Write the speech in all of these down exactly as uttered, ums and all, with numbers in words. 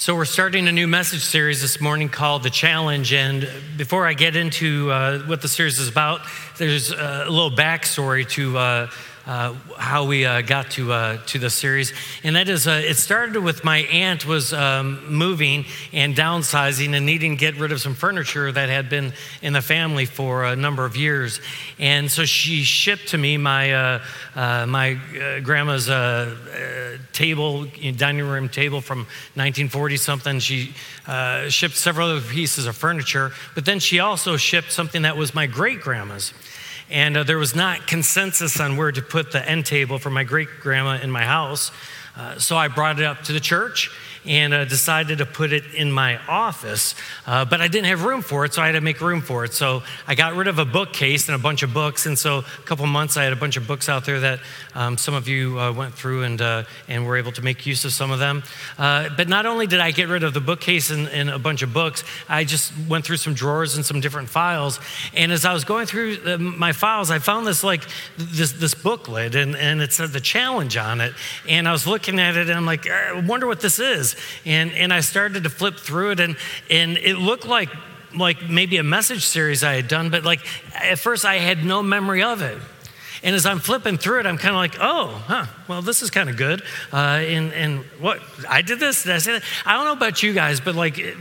So we're starting a new message series this morning called The Challenge, and before I get into uh, what the series is about, there's a little backstory to uh, uh, how we uh, got to uh, to the series, and that is uh, it started with my aunt was um, moving and downsizing and needing to get rid of some furniture that had been in the family for a number of years, and so she shipped to me my uh, uh, my uh, grandma's uh, uh, table, dining room table from nineteen forty. Something. She uh, shipped several other pieces of furniture, but then she also shipped something that was my great-grandma's. And uh, there was not consensus on where to put the end table for my great-grandma in my house. Uh, so I brought it up to the church and uh, decided to put it in my office. Uh, but I didn't have room for it, so I had to make room for it. So I got rid of a bookcase and a bunch of books. And so a couple months, I had a bunch of books out there that um, some of you uh, went through and uh, and were able to make use of some of them. Uh, but not only did I get rid of the bookcase and, and a bunch of books, I just went through some drawers and some different files. And as I was going through my files, I found this like this this booklet, and, and it said The Challenge on it. And I was looking at it, and I'm like, I wonder what this is. And and I started to flip through it, and and it looked like like maybe a message series I had done, but like at first I had no memory of it. And as I'm flipping through it, I'm kind of like, oh, huh, well, this is kind of good. Uh, and and what I did this, did I say that? I don't know about you guys, but like. It,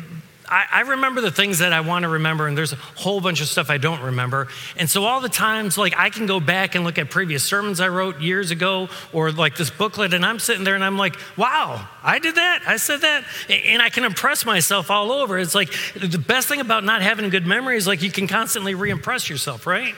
I remember the things that I want to remember, and there's a whole bunch of stuff I don't remember. And so all the times, like, I can go back and look at previous sermons I wrote years ago, or like this booklet, and I'm sitting there and I'm like, wow, I did that, I said that. And I can impress myself all over. It's like the best thing about not having a good memory is like you can constantly re-impress yourself, right?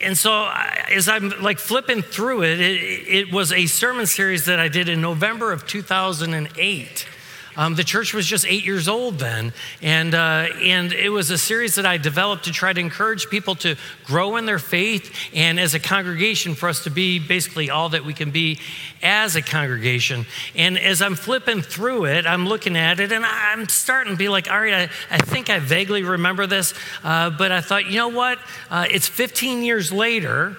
And so as I'm like flipping through it, it, it was a sermon series that I did in November of two thousand eight. Um, the church was just eight years old then, and uh, and it was a series that I developed to try to encourage people to grow in their faith, and as a congregation for us to be basically all that we can be as a congregation. And as I'm flipping through it, I'm looking at it, and I'm starting to be like, all right, I, I think I vaguely remember this, uh, but I thought, you know what? Uh, it's fifteen years later,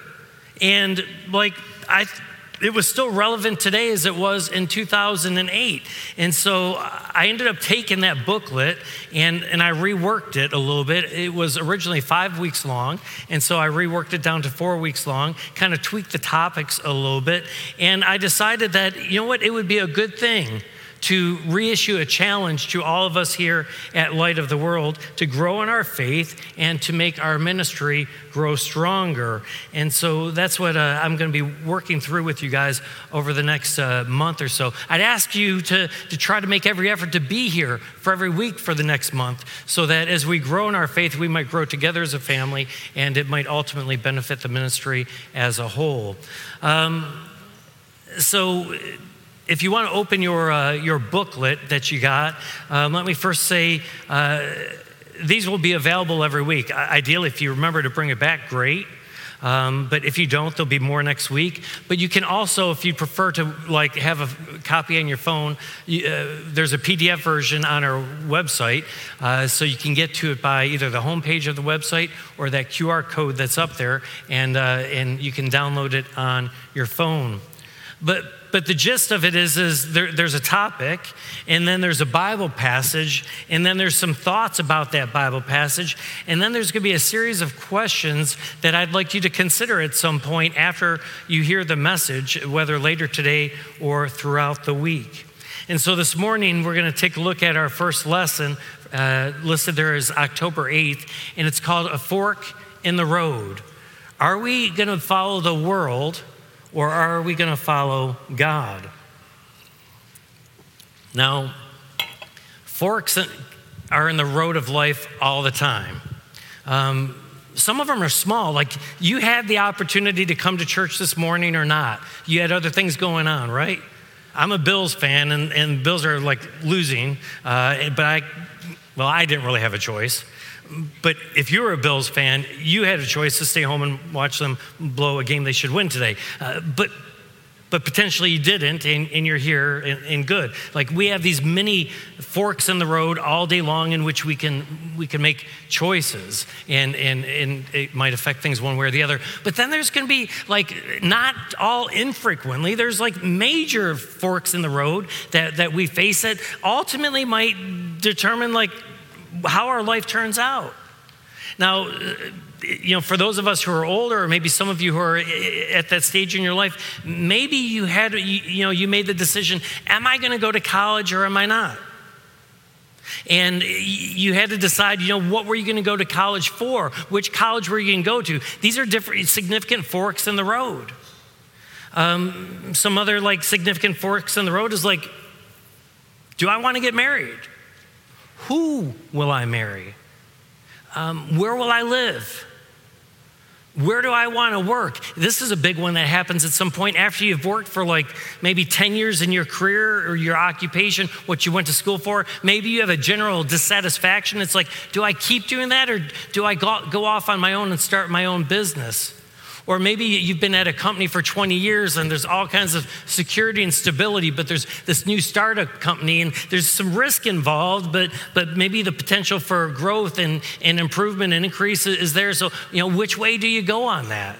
and like I... Th- It was still relevant today as it was in two thousand eight. And so I ended up taking that booklet and, and I reworked it a little bit. It was originally five weeks long. And so I reworked it down to four weeks long, kind of tweaked the topics a little bit. And I decided that, you know what, it would be a good thing to reissue a challenge to all of us here at Light of the World to grow in our faith and to make our ministry grow stronger. And so that's what uh, I'm going to be working through with you guys over the next uh, month or so. I'd ask you to, to try to make every effort to be here for every week for the next month so that as we grow in our faith, we might grow together as a family, and it might ultimately benefit the ministry as a whole. Um, so... If you want to open your uh, your booklet that you got, um, let me first say uh, these will be available every week. Ideally, if you remember to bring it back, great. Um, but if you don't, there'll be more next week. But you can also, if you prefer to like have a copy on your phone, you, uh, there's a P D F version on our website. Uh, so you can get to it by either the homepage of the website or that Q R code that's up there. And, uh, and you can download it on your phone. But but the gist of it is, is there, there's a topic, and then there's a Bible passage, and then there's some thoughts about that Bible passage, and then there's going to be a series of questions that I'd like you to consider at some point after you hear the message, whether later today or throughout the week. And so this morning, we're going to take a look at our first lesson, uh, listed there as October eighth, and it's called A Fork in the Road. Are we going to follow the world, or are we going to follow God? Now, forks are in the road of life all the time. Um, some of them are small. Like, you had the opportunity to come to church this morning or not. You had other things going on, right? I'm a Bills fan, and, and Bills are, like, losing. Uh, but I, well, I didn't really have a choice. But if you were a Bills fan, you had a choice to stay home and watch them blow a game they should win today. Uh, but but potentially you didn't, and, and you're here and, and good. Like, we have these many forks in the road all day long in which we can we can make choices, and and and it might affect things one way or the other. But then there's going to be, like, not all infrequently, there's like major forks in the road that, that we face that ultimately might determine like how our life turns out. Now, you know, for those of us who are older, or maybe some of you who are at that stage in your life, maybe you had, you know, you made the decision, am I going to go to college or am I not? And you had to decide, you know, what were you going to go to college for? Which college were you going to go to? These are different, significant forks in the road. Um, some other like significant forks in the road is like, do I want to get married? Who will I marry? Um, where will I live? Where do I want to work? This is a big one that happens at some point after you've worked for like maybe ten years in your career or your occupation, what you went to school for. Maybe you have a general dissatisfaction. It's like, do I keep doing that, or do I go, go off on my own and start my own business? Or maybe you've been at a company for twenty years and there's all kinds of security and stability, but there's this new startup company and there's some risk involved, but but maybe the potential for growth and, and improvement and increase is there. So, you know, which way do you go on that?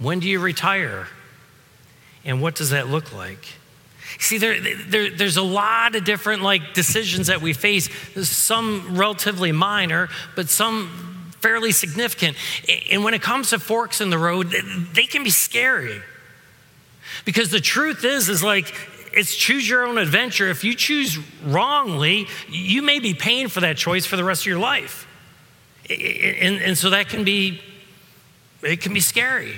When do you retire? And what does that look like? See, there, there, there's a lot of different like decisions that we face, some relatively minor, but some fairly significant. And when it comes to forks in the road, they can be scary. Because the truth is, is like, it's choose your own adventure. If you choose wrongly, you may be paying for that choice for the rest of your life. And, and so that can be, it can be scary.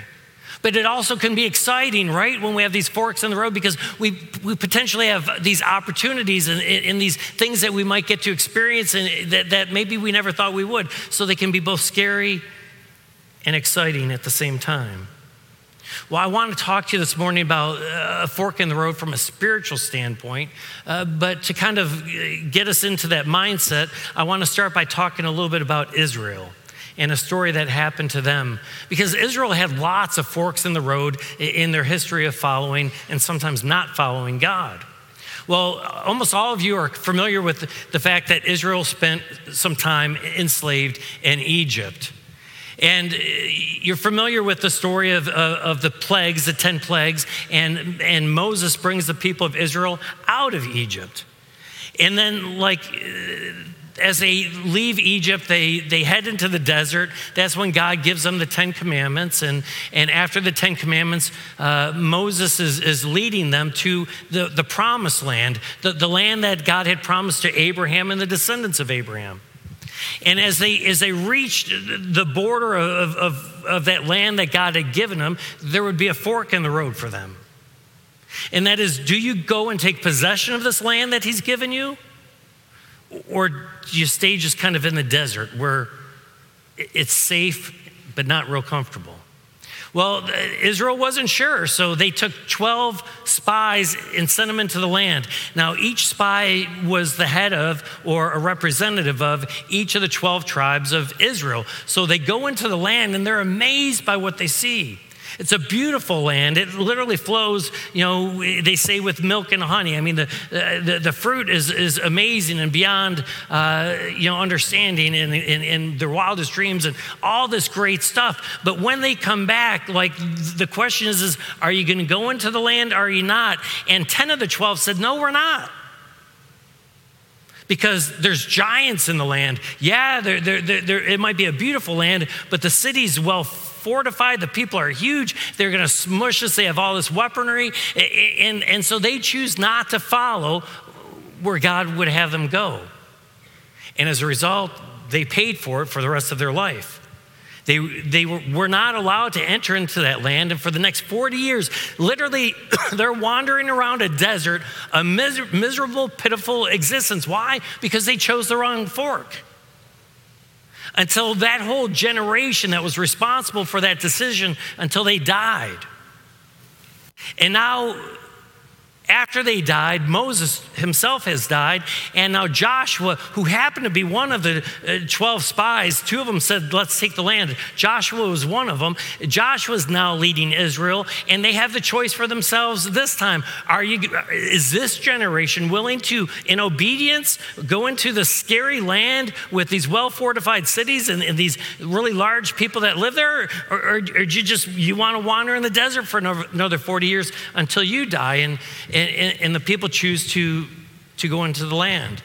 But it also can be exciting, right? When we have these forks in the road, because we we potentially have these opportunities and, and these things that we might get to experience and that, that maybe we never thought we would. So they can be both scary and exciting at the same time. Well, I want to talk to you this morning about a fork in the road from a spiritual standpoint, uh, but to kind of get us into that mindset, I want to start by talking a little bit about Israel and a story that happened to them. Because Israel had lots of forks in the road in their history of following and sometimes not following God. Well, almost all of you are familiar with the fact that Israel spent some time enslaved in Egypt. And you're familiar with the story of, of the plagues, the ten plagues, and, and Moses brings the people of Israel out of Egypt. And then, like, as they leave Egypt, they, they head into the desert. That's when God gives them the Ten Commandments. And, and after the Ten Commandments, uh, Moses is, is leading them to the, the promised land, the, the land that God had promised to Abraham and the descendants of Abraham. And as they as they reached the border of, of, of that land that God had given them, there would be a fork in the road for them. And that is, do you go and take possession of this land that he's given you? Or do you stay just kind of in the desert where it's safe but not real comfortable? Well, Israel wasn't sure, so they took twelve spies and sent them into the land. Now, each spy was the head of or a representative of each of the twelve tribes of Israel. So they go into the land and they're amazed by what they see. It's a beautiful land. It literally flows, you know, they say, with milk and honey. I mean, the the, the fruit is, is amazing and beyond, uh, you know, understanding and, and, and their wildest dreams and all this great stuff. But when they come back, like, the question is, is are you going to go into the land? Are you not? And ten of the twelve said, no, we're not. Because there's giants in the land. Yeah, there, there, there, it might be a beautiful land, but the city's well fortified, the people are huge, they're going to smush us, they have all this weaponry, and, and so they choose not to follow where God would have them go. And as a result, they paid for it for the rest of their life. They, they were not allowed to enter into that land, and for the next forty years, literally, they're wandering around a desert, a miser- miserable, pitiful existence. Why? Because they chose the wrong fork. Until that whole generation that was responsible for that decision, until they died. And now, After they died, Moses himself has died, and now Joshua, who happened to be one of the twelve spies, two of them said, let's take the land. Joshua was one of them. Joshua's now leading Israel, and they have the choice for themselves this time. Are you? Is this generation willing to, in obedience, go into the scary land with these well-fortified cities and, and these really large people that live there, or, or, or do you just, you want to wander in the desert for another forty years until you die? And And, and the people choose to, to go into the land.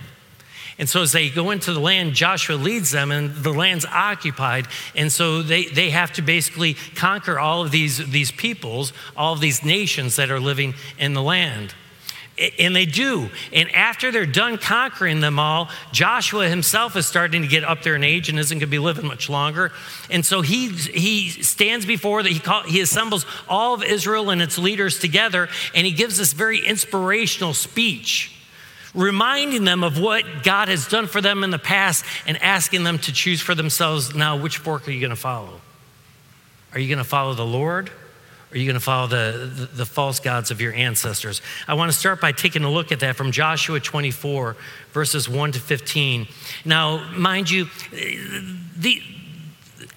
And so as they go into the land, Joshua leads them, and the land's occupied. And so they, they have to basically conquer all of these, these peoples, all of these nations that are living in the land. And they do. And after they're done conquering them all, Joshua himself is starting to get up there in age and isn't going to be living much longer. And so he he stands before that. He call, he assembles all of Israel and its leaders together, and he gives this very inspirational speech, reminding them of what God has done for them in the past and asking them to choose for themselves now, which fork are you going to follow? Are you going to follow the Lord? Are you going to follow the, the, the false gods of your ancestors? I want to start by taking a look at that from Joshua twenty-four, verses one to fifteen. Now, mind you, the,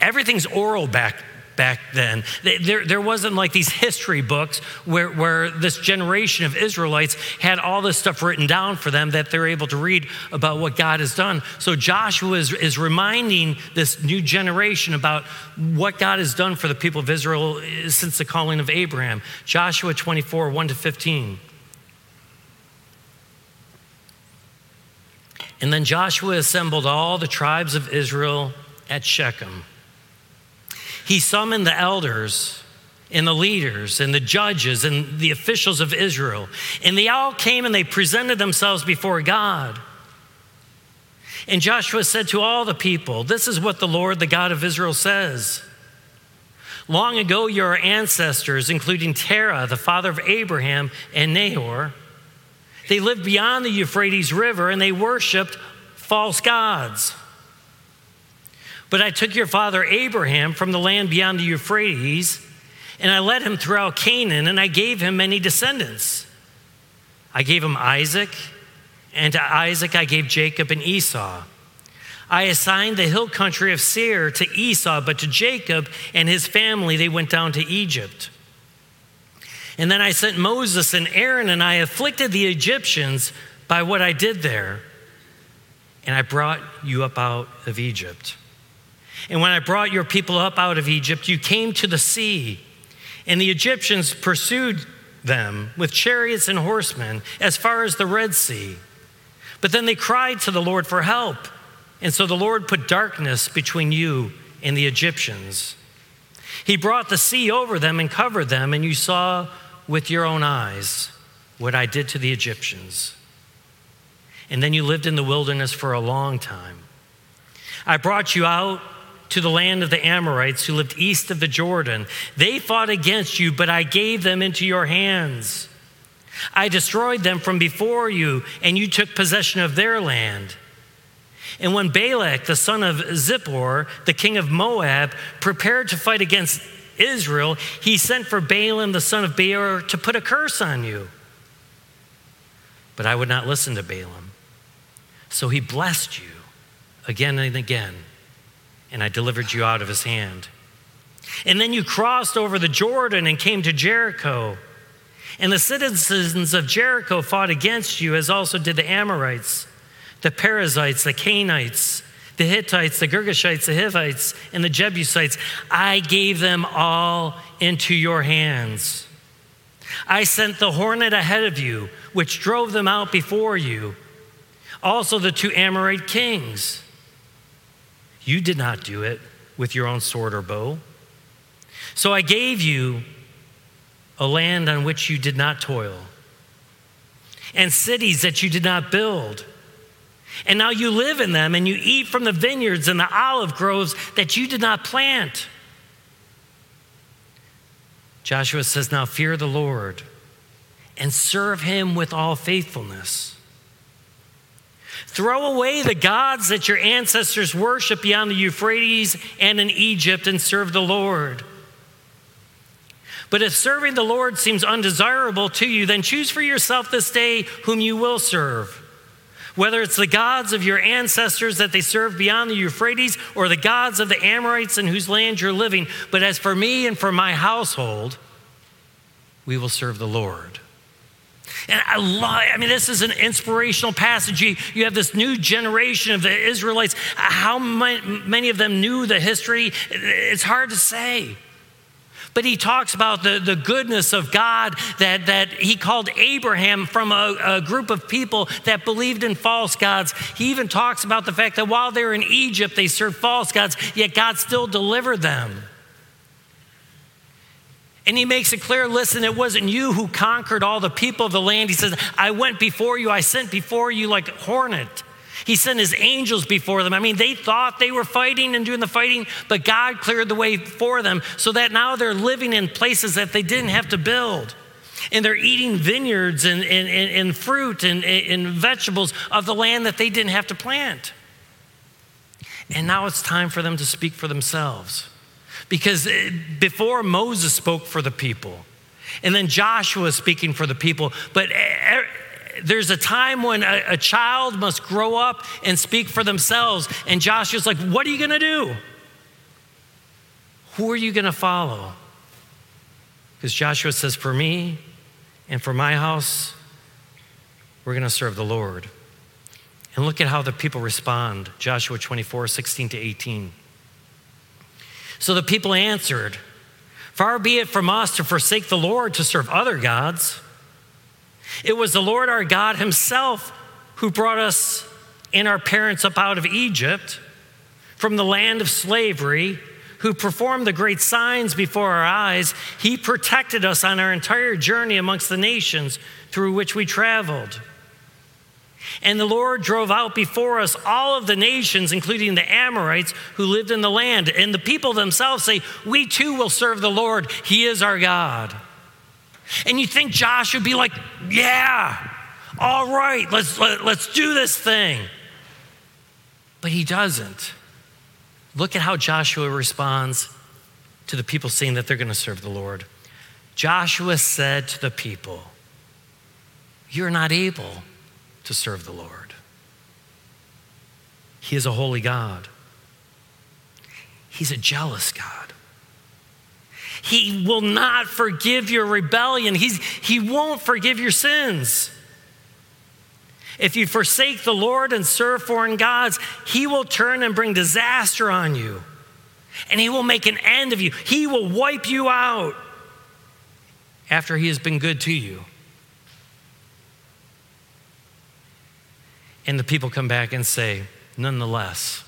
everything's oral back back then. There, there wasn't like these history books where, where this generation of Israelites had all this stuff written down for them that they're able to read about what God has done. So Joshua is, is reminding this new generation about what God has done for the people of Israel since the calling of Abraham. Joshua twenty-four, one to fifteen. And then Joshua assembled all the tribes of Israel at Shechem. He summoned the elders and the leaders and the judges and the officials of Israel. And they all came and they presented themselves before God. And Joshua said to all the people, this is what the Lord, the God of Israel, says. Long ago, your ancestors, including Terah, the father of Abraham and Nahor, they lived beyond the Euphrates River and they worshiped false gods. But I took your father Abraham from the land beyond the Euphrates, and I led him throughout Canaan, and I gave him many descendants. I gave him Isaac, and to Isaac I gave Jacob and Esau. I assigned the hill country of Seir to Esau, but to Jacob and his family they went down to Egypt. And then I sent Moses and Aaron, and I afflicted the Egyptians by what I did there, and I brought you up out of Egypt. And when I brought your people up out of Egypt, you came to the sea, and the Egyptians pursued them with chariots and horsemen as far as the Red Sea. But then they cried to the Lord for help, and so the Lord put darkness between you and the Egyptians. He brought the sea over them and covered them, and you saw with your own eyes what I did to the Egyptians. And then you lived in the wilderness for a long time. I brought you out to the land of the Amorites who lived east of the Jordan. They fought against you, but I gave them into your hands. I destroyed them from before you, and you took possession of their land. And when Balak, the son of Zippor, the king of Moab, prepared to fight against Israel, he sent for Balaam, the son of Beor, to put a curse on you. But I would not listen to Balaam. So he blessed you again and again, and I delivered you out of his hand. And then you crossed over the Jordan and came to Jericho. And the citizens of Jericho fought against you, as also did the Amorites, the Perizzites, the Canaanites, the Hittites, the Girgashites, the Hivites, and the Jebusites. I gave them all into your hands. I sent the hornet ahead of you, which drove them out before you, also the two Amorite kings. You did not do it with your own sword or bow. So I gave you a land on which you did not toil, and cities that you did not build. And now you live in them, and you eat from the vineyards and the olive groves that you did not plant. Joshua says, now fear the Lord and serve him with all faithfulness. Throw away the gods that your ancestors worshiped beyond the Euphrates and in Egypt and serve the Lord. But if serving the Lord seems undesirable to you, then choose for yourself this day whom you will serve. Whether it's the gods of your ancestors that they served beyond the Euphrates or the gods of the Amorites in whose land you're living. But as for me and for my household, we will serve the Lord. And I love, I mean, this is an inspirational passage. You, you have this new generation of the Israelites. How many of them knew the history? It's hard to say. But he talks about the, the goodness of God that, that he called Abraham from a, a group of people that believed in false gods. He even talks about the fact that while they were in Egypt, they served false gods, yet God still delivered them. And he makes it clear, listen, it wasn't you who conquered all the people of the land. He says, I went before you, I sent before you like a hornet. He sent his angels before them. I mean, they thought they were fighting and doing the fighting, but God cleared the way for them so that now they're living in places that they didn't have to build. And they're eating vineyards and, and, and, and fruit and, and vegetables of the land that they didn't have to plant. And now it's time for them to speak for themselves. Because before Moses spoke for the people, and then Joshua speaking for the people, but there's a time when a, a child must grow up and speak for themselves. And Joshua's like, what are you gonna do? Who are you gonna follow? Because Joshua says, for me and for my house, we're gonna serve the Lord. And look at how the people respond. Joshua twenty-four, sixteen to eighteen. So the people answered, far be it from us to forsake the Lord to serve other gods. It was the Lord our God himself who brought us and our parents up out of Egypt from the land of slavery, who performed the great signs before our eyes. He protected us on our entire journey amongst the nations through which we traveled. And the Lord drove out before us all of the nations, including the Amorites who lived in the land. And the people themselves say, we too will serve the Lord. He is our God. And you think Josh would be like, yeah, all right, let's, let, let's do this thing. But he doesn't. Look at how Joshua responds to the people saying that they're going to serve the Lord. Joshua said to the people, you're not able to serve the Lord. He is a holy God. He's a jealous God. He will not forgive your rebellion. He's, he won't forgive your sins. If you forsake the Lord and serve foreign gods, he will turn and bring disaster on you. And he will make an end of you. He will wipe you out after he has been good to you. And the people come back and say, nonetheless,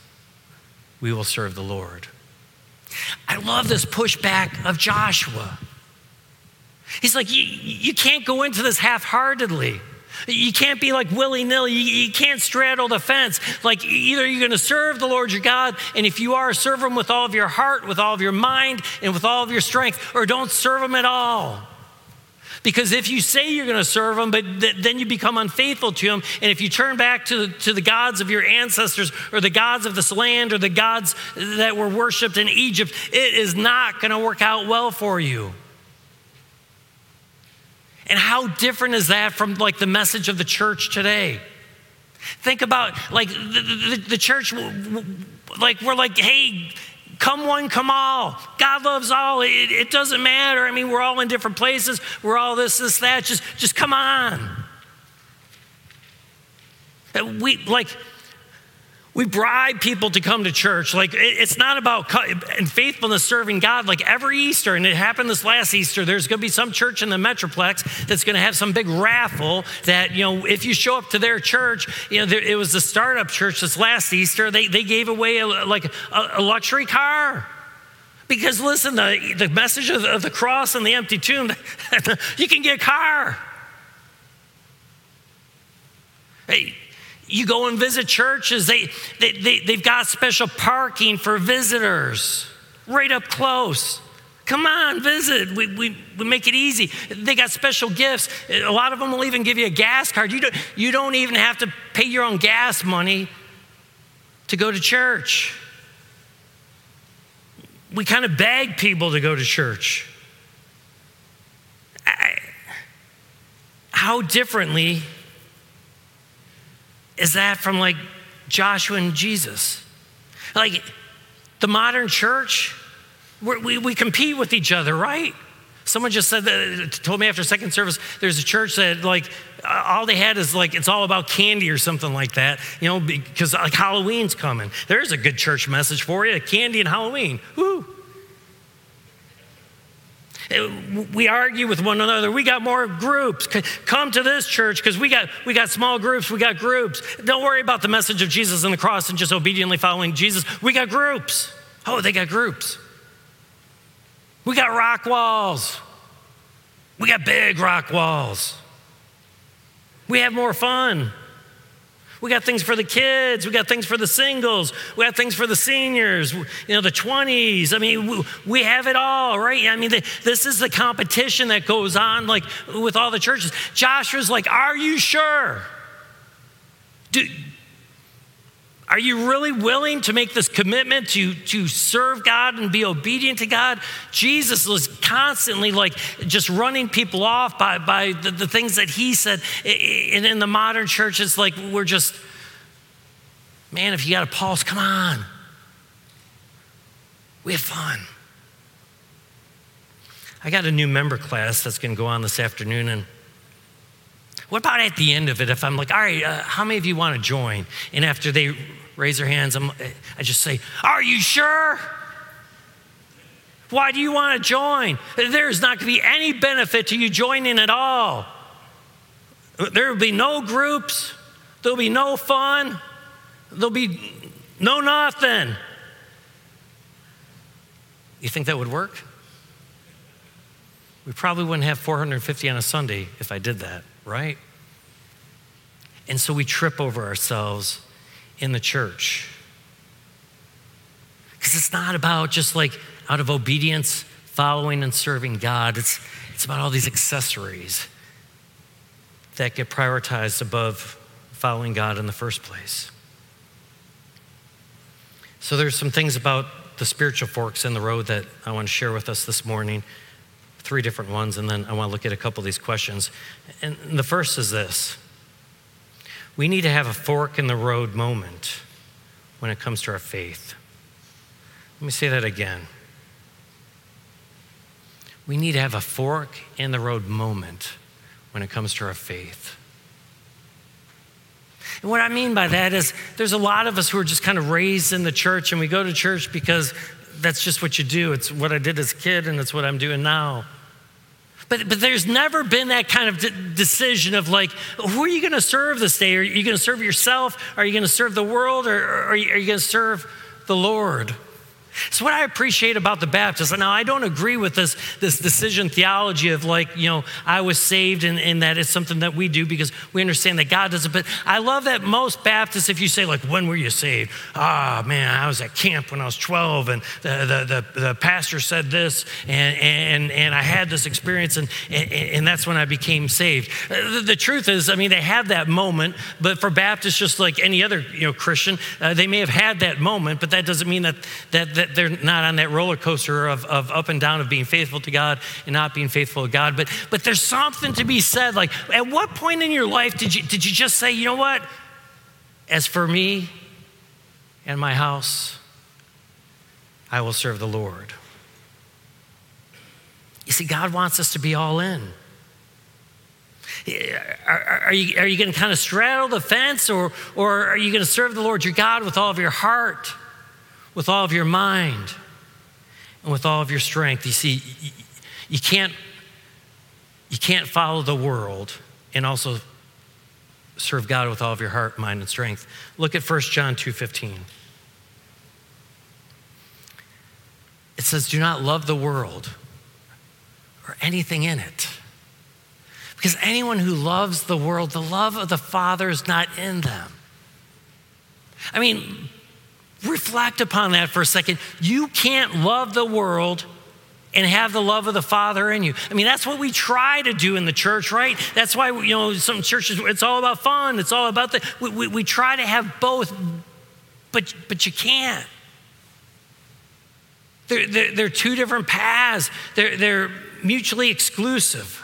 we will serve the Lord. I love this pushback of Joshua. He's like, you, you can't go into this half-heartedly. You can't be like willy-nilly. You, you can't straddle the fence. Like, either you're going to serve the Lord your God, and if you are, serve him with all of your heart, with all of your mind, and with all of your strength, or don't serve him at all. Because if you say you're going to serve him, but th- then you become unfaithful to him, and if you turn back to, to the gods of your ancestors or the gods of this land or the gods that were worshipped in Egypt, it is not going to work out well for you. And how different is that from like the message of the church today? Think about like the, the, the church, like we're like, hey, come one, come all. God loves all. It, it doesn't matter. I mean, we're all in different places. We're all this, this, that. Just, just come on. We like we bribe people to come to church. Like it, it's not about and faithfulness serving God. Like every Easter, and it happened this last Easter. There's going to be some church in the Metroplex that's going to have some big raffle that, you know, if you show up to their church, you know, there, it was the startup church this last Easter. They they gave away a, like a, a luxury car. Because listen, the, the message of the, of the cross and the empty tomb, you can get a car. Hey, you go and visit churches, they, they, they, they've got special parking for visitors, right up close. Come on, visit, we, we, we make it easy. They got special gifts. A lot of them will even give you a gas card. You don't, you don't even have to pay your own gas money to go to church. We kind of beg people to go to church. how differently is that from like Joshua and Jesus? Like the modern church, we're, we we compete with each other, right? Someone just said that, told me after second service, there's a church that like all they had is like, it's all about candy or something like that, you know, because like Halloween's coming. There's a good church message for you, candy and Halloween. Woo! We argue with one another. We got more groups. Come to this church because we got we got small groups. We got groups. Don't worry about the message of Jesus and the cross and just obediently following Jesus. We got groups. Oh, they got groups. We got rock walls. We got big rock walls. We have more fun. We got things for the kids. We got things for the singles. We got things for the seniors, you know, the twenties. I mean, we, we have it all, right? I mean, the, this is the competition that goes on, like, with all the churches. Joshua's like, are you sure? Do, are you really willing to make this commitment to, to serve God and be obedient to God? Jesus was constantly like just running people off by, by the, the things that he said. And in the modern church, it's like we're just, man, if you got a pulse, come on. We have fun. I got a new member class that's going to go on this afternoon, and what about at the end of it, if I'm like, all right, uh, how many of you want to join? And after they raise their hands, I'm, I just say, are you sure? Why do you want to join? There's not going to be any benefit to you joining at all. There will be no groups. There'll be no fun. There'll be no nothing. You think that would work? We probably wouldn't have four hundred fifty on a Sunday if I did that. Right? And so we trip over ourselves in the church. Because it's not about just like out of obedience, following and serving God. It's, it's about all these accessories that get prioritized above following God in the first place. So there's some things about the spiritual forks in the road that I want to share with us this morning. Three different ones, and then I want to look at a couple of these questions. And the first is this. We need to have a fork in the road moment when it comes to our faith. Let me say that again. We need to have a fork in the road moment when it comes to our faith. And what I mean by that is there's a lot of us who are just kind of raised in the church, and we go to church because that's just what you do. It's what I did as a kid, and it's what I'm doing now. But but there's never been that kind of de- decision of like, who are you going to serve this day? Are you going to serve yourself? Are you going to serve the world? Or, or are you, are you going to serve the Lord? So what I appreciate about the Baptists, and now I don't agree with this, this decision theology of like, you know, I was saved and, and that is something that we do because we understand that God does it. But I love that most Baptists, if you say like, when were you saved? Ah, oh, man, I was at camp when I was twelve and the the, the, the pastor said this and, and, and I had this experience and, and, and that's when I became saved. The, the truth is, I mean, they have that moment, but for Baptists, just like any other, you know, Christian, uh, they may have had that moment, but that doesn't mean that that, that they're not on that roller coaster of, of up and down of being faithful to God and not being faithful to God. But but there's something to be said. Like, at what point in your life did you did you just say, you know what? As for me and my house, I will serve the Lord. You see, God wants us to be all in. Are, are you are you going to kind of straddle the fence, or or are you going to serve the Lord your God with all of your heart, with all of your mind, and with all of your strength? You see, you can't, you can't follow the world and also serve God with all of your heart, mind, and strength. Look at First John two fifteen. It says, do not love the world or anything in it. Because anyone who loves the world, the love of the Father is not in them. I mean, reflect upon that for a second. You can't love the world and have the love of the Father in you. I mean, that's what we try to do in the church, right? That's why, you know, some churches, it's all about fun. It's all about the, we, we, we try to have both, but but you can't. They're, they're, they're two different paths. They're, they're mutually exclusive.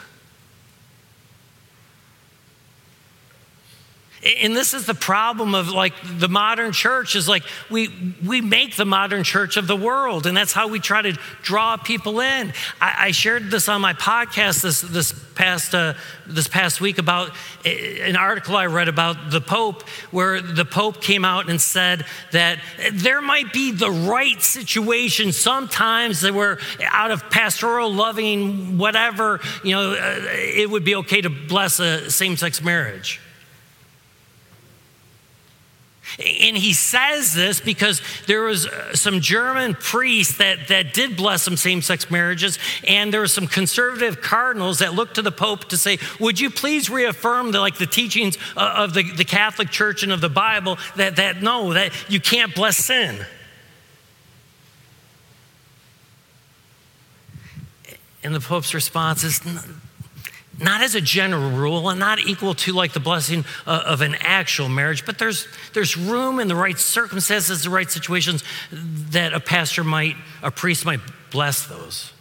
And this is the problem of like the modern church is like we we make the modern church of the world, and that's how we try to draw people in. I, I shared this on my podcast this this past uh, this past week about an article I read about the Pope, where the Pope came out and said that there might be the right situation sometimes that were out of pastoral loving whatever, you know, it would be okay to bless a same-sex marriage. And he says this because there was some German priests that, that did bless some same-sex marriages, and there were some conservative cardinals that looked to the Pope to say, would you please reaffirm the, like, the teachings of the, the Catholic Church and of the Bible that, that no, that you can't bless sin. And the Pope's response is, not as a general rule and not equal to like the blessing of an actual marriage, but there's there's room in the right circumstances, the right situations that a pastor might, a priest might bless those.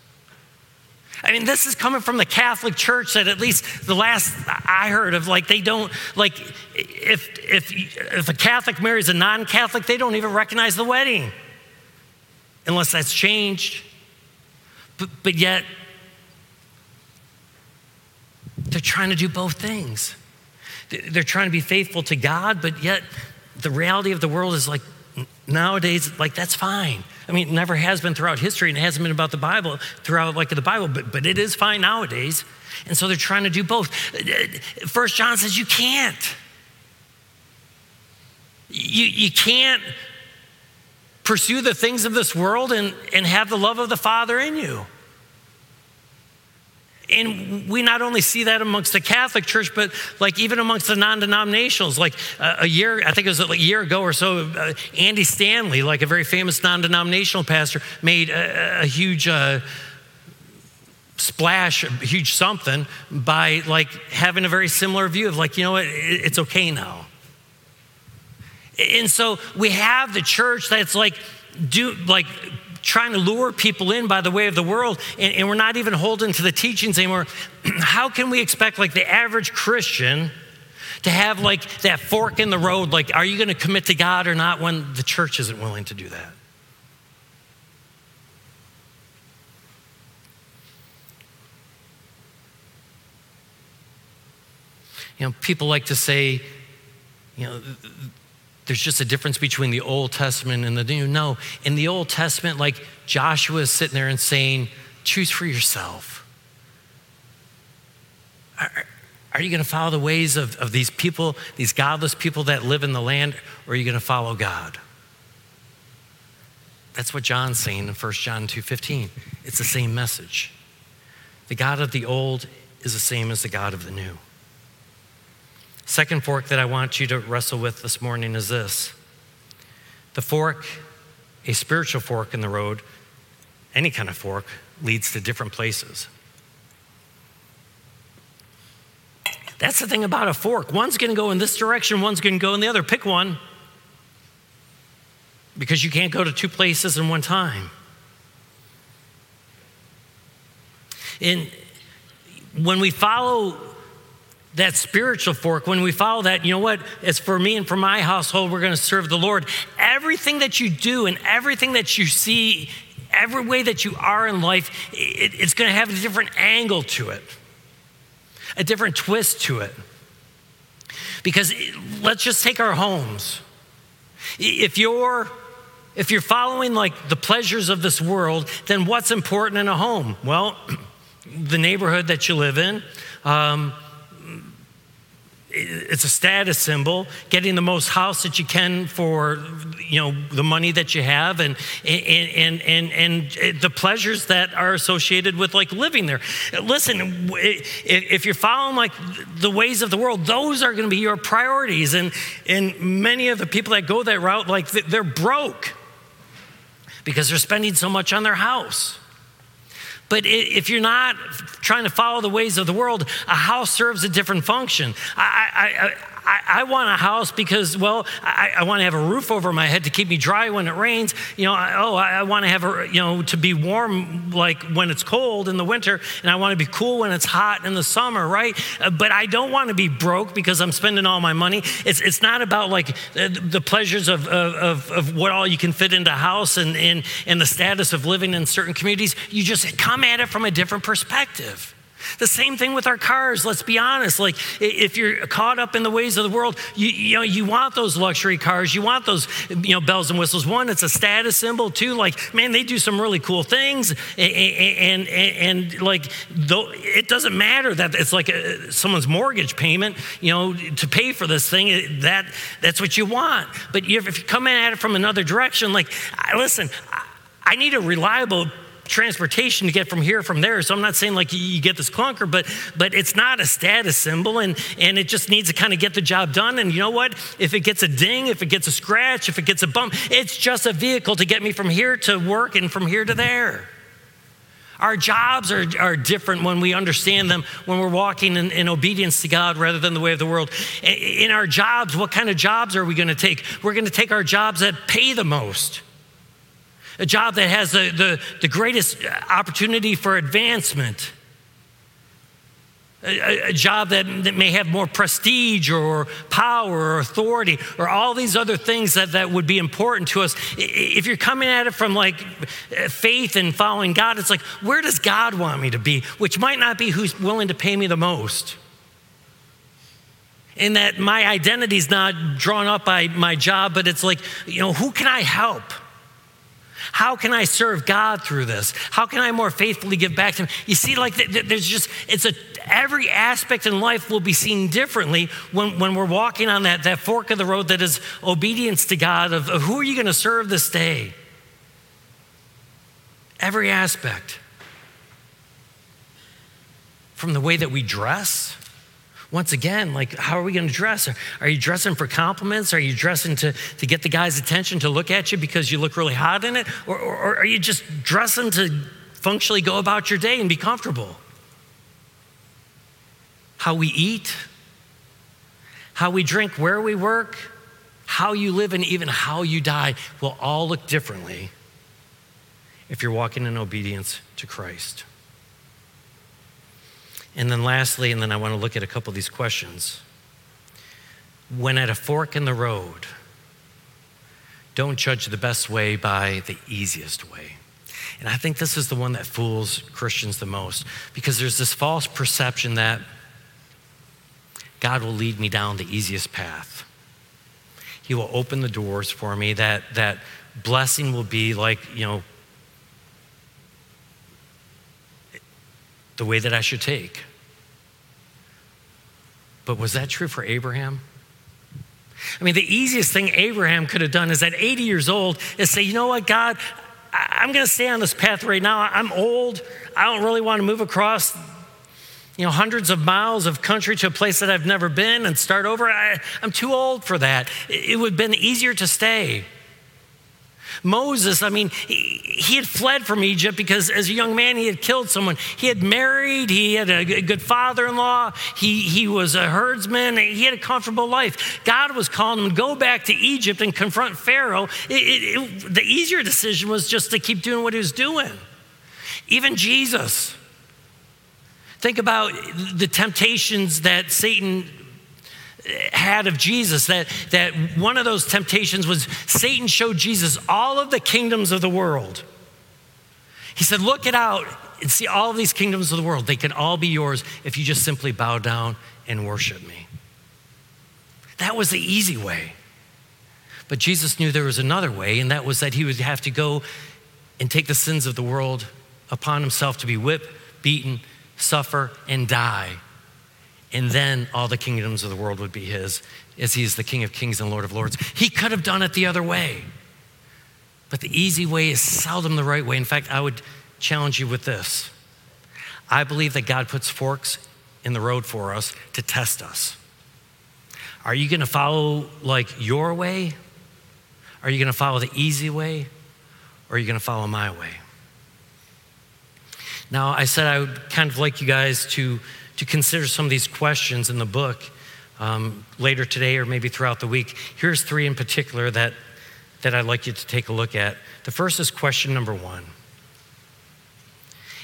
I mean, this is coming from the Catholic Church that at least the last I heard of, like they don't, like if if if a Catholic marries a non-Catholic, they don't even recognize the wedding unless that's changed. But, but yet, they're trying to do both things. They're trying to be faithful to God, but yet the reality of the world is like nowadays, like that's fine. I mean, it never has been throughout history, and it hasn't been about the Bible throughout like the Bible, but, but it is fine nowadays. And so they're trying to do both. First John says you can't. You, you can't pursue the things of this world and, and have the love of the Father in you. And we not only see that amongst the Catholic Church, but like even amongst the non-denominationals, like a year, I think it was a year ago or so, uh, Andy Stanley, like a very famous non-denominational pastor, made a, a huge uh, splash, a huge something by like having a very similar view of like, you know what, it's okay now. And so we have the church that's like, do like, trying to lure people in by the way of the world, and, and we're not even holding to the teachings anymore. How can we expect like the average Christian to have like that fork in the road? Like, are you going to commit to God or not when the church isn't willing to do that? You know, people like to say, you know, there's just a difference between the Old Testament and the New. No, in the Old Testament, like Joshua is sitting there and saying, choose for yourself. Are, are you gonna follow the ways of, of these people, these godless people that live in the land, or are you gonna follow God? That's what John's saying in First John two fifteen. It's the same message. The God of the old is the same as the God of the new. Second fork that I want you to wrestle with this morning is this. The fork, a spiritual fork in the road, any kind of fork, leads to different places. That's the thing about a fork. One's gonna go in this direction, one's gonna go in the other. Pick one, because you can't go to two places in one time. And when we follow that spiritual fork, when we follow that, you know what? It's for me and for my household, we're gonna serve the Lord. Everything that you do and everything that you see, every way that you are in life, it, it's gonna have a different angle to it, a different twist to it. Because it, let's just take our homes. If you're, if you're following like the pleasures of this world, then what's important in a home? Well, the neighborhood that you live in, um, it's a status symbol, getting the most house that you can for, you know, the money that you have and and and and, and the pleasures that are associated with like living there. Listen, if you're following like the ways of the world, those are gonna be your priorities. And, and many of the people that go that route, like they're broke because they're spending so much on their house. But if you're not trying to follow the ways of the world, a house serves a different function. I, I, I want a house because, well, I, I want to have a roof over my head to keep me dry when it rains. You know, I, oh, I, I want to have, a, you know, to be warm like when it's cold in the winter, and I want to be cool when it's hot in the summer, right? But I don't want to be broke because I'm spending all my money. It's it's not about like the pleasures of of, of what all you can fit into a house and, and, and the status of living in certain communities. You just come at it from a different perspective. The same thing with our cars. Let's be honest. Like, if you're caught up in the ways of the world, you, you know, you want those luxury cars. You want those, you know, bells and whistles. One, it's a status symbol. Two, like, man, they do some really cool things. And, and, and, and like, though, it doesn't matter that it's like a, someone's mortgage payment, you know, to pay for this thing. That that's what you want. But if you come at it from another direction, like, listen, I need a reliable transportation to get from here from there. So I'm not saying like you get this clunker, but but it's not a status symbol, and and it just needs to kind of get the job done. And you know what? If it gets a ding, if it gets a scratch, if it gets a bump, it's just a vehicle to get me from here to work and from here to there. Our jobs are, are different when we understand them, when we're walking in, in obedience to God rather than the way of the world. In our jobs, what kind of jobs are we going to take? We're going to take our jobs that pay the most. A job that has the, the, the greatest opportunity for advancement. A, a job that, that may have more prestige or power or authority or all these other things that, that would be important to us. If you're coming at it from like faith and following God, it's like, where does God want me to be? Which might not be who's willing to pay me the most. In that my identity is not drawn up by my job, but it's like, you know, who can I help? How can I serve God through this? How can I more faithfully give back to him? You see, like there's just, it's a, every aspect in life will be seen differently when, when we're walking on that, that fork of the road that is obedience to God of, of who are you going to serve this day? Every aspect. From the way that we dress. Once again, like, how are we going to dress? Are you dressing for compliments? Are you dressing to, to get the guy's attention to look at you because you look really hot in it? Or, or, or are you just dressing to functionally go about your day and be comfortable? How we eat, how we drink, where we work, how you live, and even how you die will all look differently if you're walking in obedience to Christ. And then lastly, and then I want to look at a couple of these questions. When at a fork in the road, don't judge the best way by the easiest way. And I think this is the one that fools Christians the most, because there's this false perception that God will lead me down the easiest path. He will open the doors for me, that, that blessing will be like, you know, the way that I should take. But was that true for Abraham? I mean, the easiest thing Abraham could have done is at eighty years old is say, you know what, God, I'm going to stay on this path right now. I'm old. I don't really want to move across, you know, hundreds of miles of country to a place that I've never been and start over. I, I'm too old for that. It would have been easier to stay. Moses, I mean, he, he had fled from Egypt because as a young man, he had killed someone. He had married, he had a good father-in-law, he, he was a herdsman, he had a comfortable life. God was calling him to go back to Egypt and confront Pharaoh. It, it, it, the easier decision was just to keep doing what he was doing. Even Jesus. Think about the temptations that Satan had of Jesus, that, that one of those temptations was Satan showed Jesus all of the kingdoms of the world. He said, look it out and see all of these kingdoms of the world. They can all be yours if you just simply bow down and worship me. That was the easy way. But Jesus knew there was another way, and that was that he would have to go and take the sins of the world upon himself to be whipped, beaten, suffer, and die. And then all the kingdoms of the world would be his, as he is the King of Kings and Lord of Lords. He could have done it the other way. But the easy way is seldom the right way. In fact, I would challenge you with this. I believe that God puts forks in the road for us to test us. Are you going to follow like your way? Are you going to follow the easy way? Or are you going to follow my way? Now, I said I would kind of like you guys to to consider some of these questions in the book, um, later today or maybe throughout the week. Here's three in particular that, that I'd like you to take a look at. The first is question number one.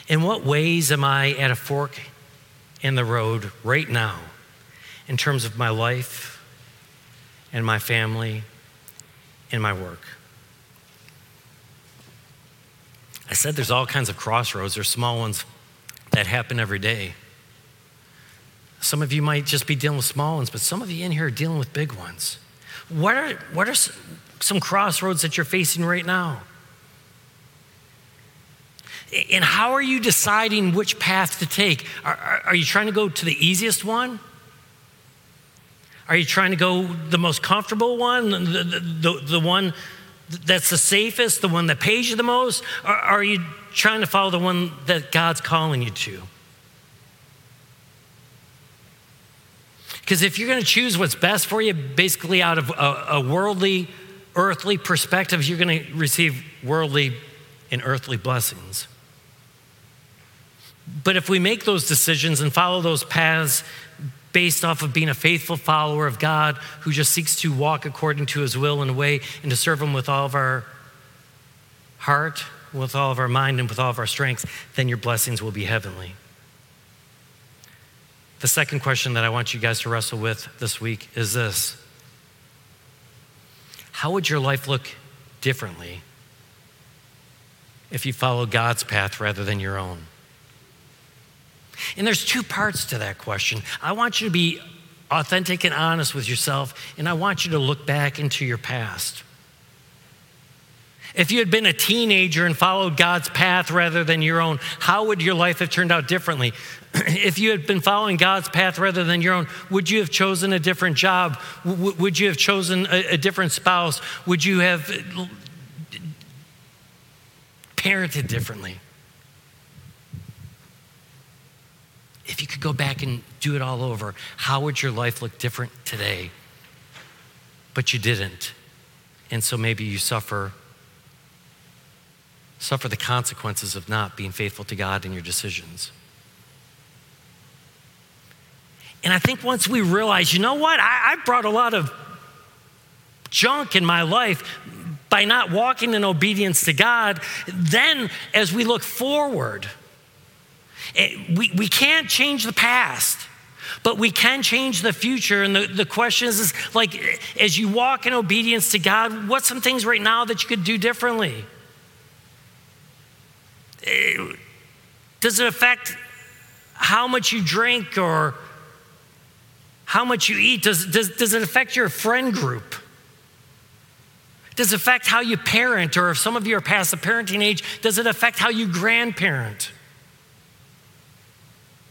In what ways am I at a fork in the road right now in terms of my life and my family and my work? I said there's all kinds of crossroads. There's small ones that happen every day. Some of you might just be dealing with small ones, but some of you in here are dealing with big ones. What are, what are some crossroads that you're facing right now? And how are you deciding which path to take? Are, are, are you trying to go to the easiest one? Are you trying to go the most comfortable one, the, the, the one that's the safest, the one that pays you the most? Or are you trying to follow the one that God's calling you to? Because if you're going to choose what's best for you, basically out of a, a worldly, earthly perspective, you're going to receive worldly and earthly blessings. But if we make those decisions and follow those paths based off of being a faithful follower of God who just seeks to walk according to his will and way and to serve him with all of our heart, with all of our mind, and with all of our strength, then your blessings will be heavenly. The second question that I want you guys to wrestle with this week is this. How would your life look differently if you follow God's path rather than your own? And there's two parts to that question. I want you to be authentic and honest with yourself, and I want you to look back into your past. If you had been a teenager and followed God's path rather than your own, how would your life have turned out differently? If you had been following God's path rather than your own, would you have chosen a different job? Would you have chosen a different spouse? Would you have parented differently? If you could go back and do it all over, how would your life look different today? But you didn't. And so maybe you suffer, suffer the consequences of not being faithful to God in your decisions. And I think once we realize, you know what? I, I brought a lot of junk in my life by not walking in obedience to God. Then as we look forward, It, we, we can't change the past, but we can change the future. And the, the question is, is, like, as you walk in obedience to God, what's some things right now that you could do differently? It, does it affect how much you drink or how much you eat? Does, does, does it affect your friend group? Does it affect how you parent? Or if some of you are past the parenting age, does it affect how you grandparent?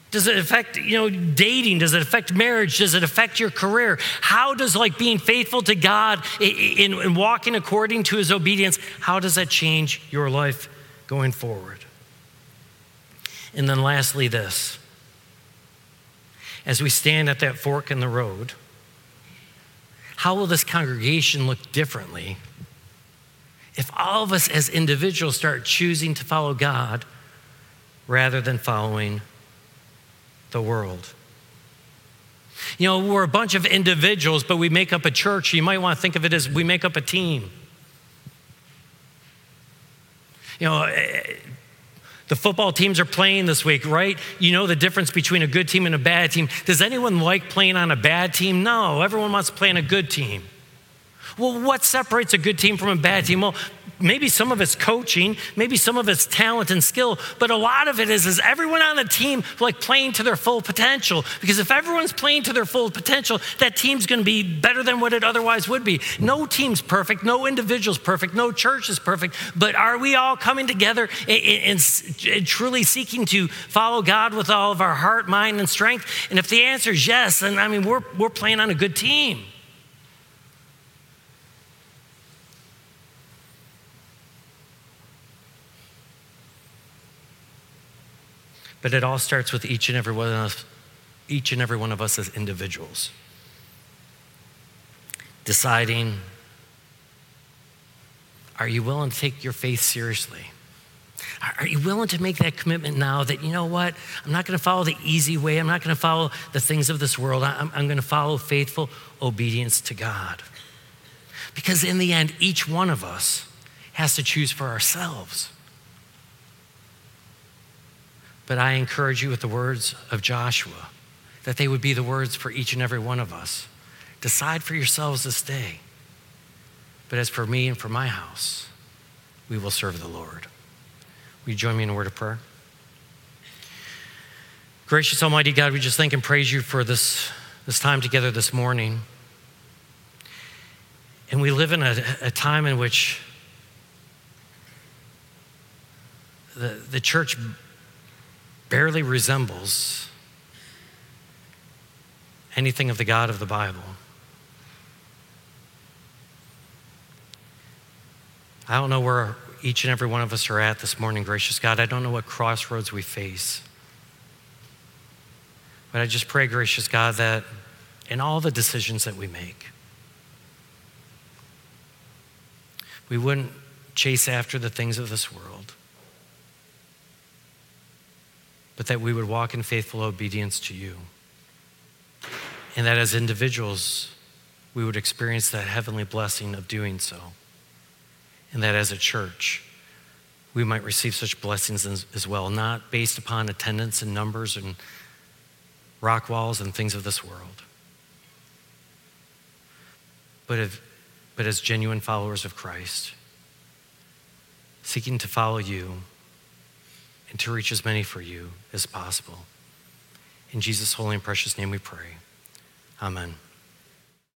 Does it affect, you know, dating? Does it affect marriage? Does it affect your career? How does, like, being faithful to God and walking according to his obedience, how does that change your life going forward? And then lastly, this. As we stand at that fork in the road, how will this congregation look differently if all of us as individuals start choosing to follow God rather than following the world? You know, we're a bunch of individuals, but we make up a church. You might want to think of it as we make up a team. You know, the football teams are playing this week, right? You know the difference between a good team and a bad team. Does anyone like playing on a bad team? No, everyone wants to play on a good team. Well, what separates a good team from a bad team? Well, maybe some of it's coaching, maybe some of it's talent and skill, but a lot of it is, is everyone on the team like playing to their full potential. Because if everyone's playing to their full potential, that team's gonna be better than what it otherwise would be. No team's perfect, no individual's perfect, no church is perfect, but are we all coming together and truly seeking to follow God with all of our heart, mind, and strength? And if the answer is yes, then I mean, we're, we're playing on a good team. But it all starts with each and every one of us, each and every one of us as individuals. Deciding, are you willing to take your faith seriously? Are you willing to make that commitment now that, you know what, I'm not going to follow the easy way. I'm not going to follow the things of this world. I'm, I'm going to follow faithful obedience to God. Because in the end, each one of us has to choose for ourselves. But I encourage you with the words of Joshua, that they would be the words for each and every one of us. Decide for yourselves this day. But as for me and for my house, we will serve the Lord. Will you join me in a word of prayer? Gracious Almighty God, we just thank and praise you for this, this time together this morning. And we live in a, a time in which the, the church barely resembles anything of the God of the Bible. I don't know where each and every one of us are at this morning, gracious God. I don't know what crossroads we face. But I just pray, gracious God, that in all the decisions that we make, we wouldn't chase after the things of this world, but that we would walk in faithful obedience to you. And that as individuals, we would experience that heavenly blessing of doing so. And that as a church, we might receive such blessings as well, not based upon attendance and numbers and rock walls and things of this world, but, if, but as genuine followers of Christ, seeking to follow you and to reach as many for you as possible. In Jesus' holy and precious name we pray. Amen.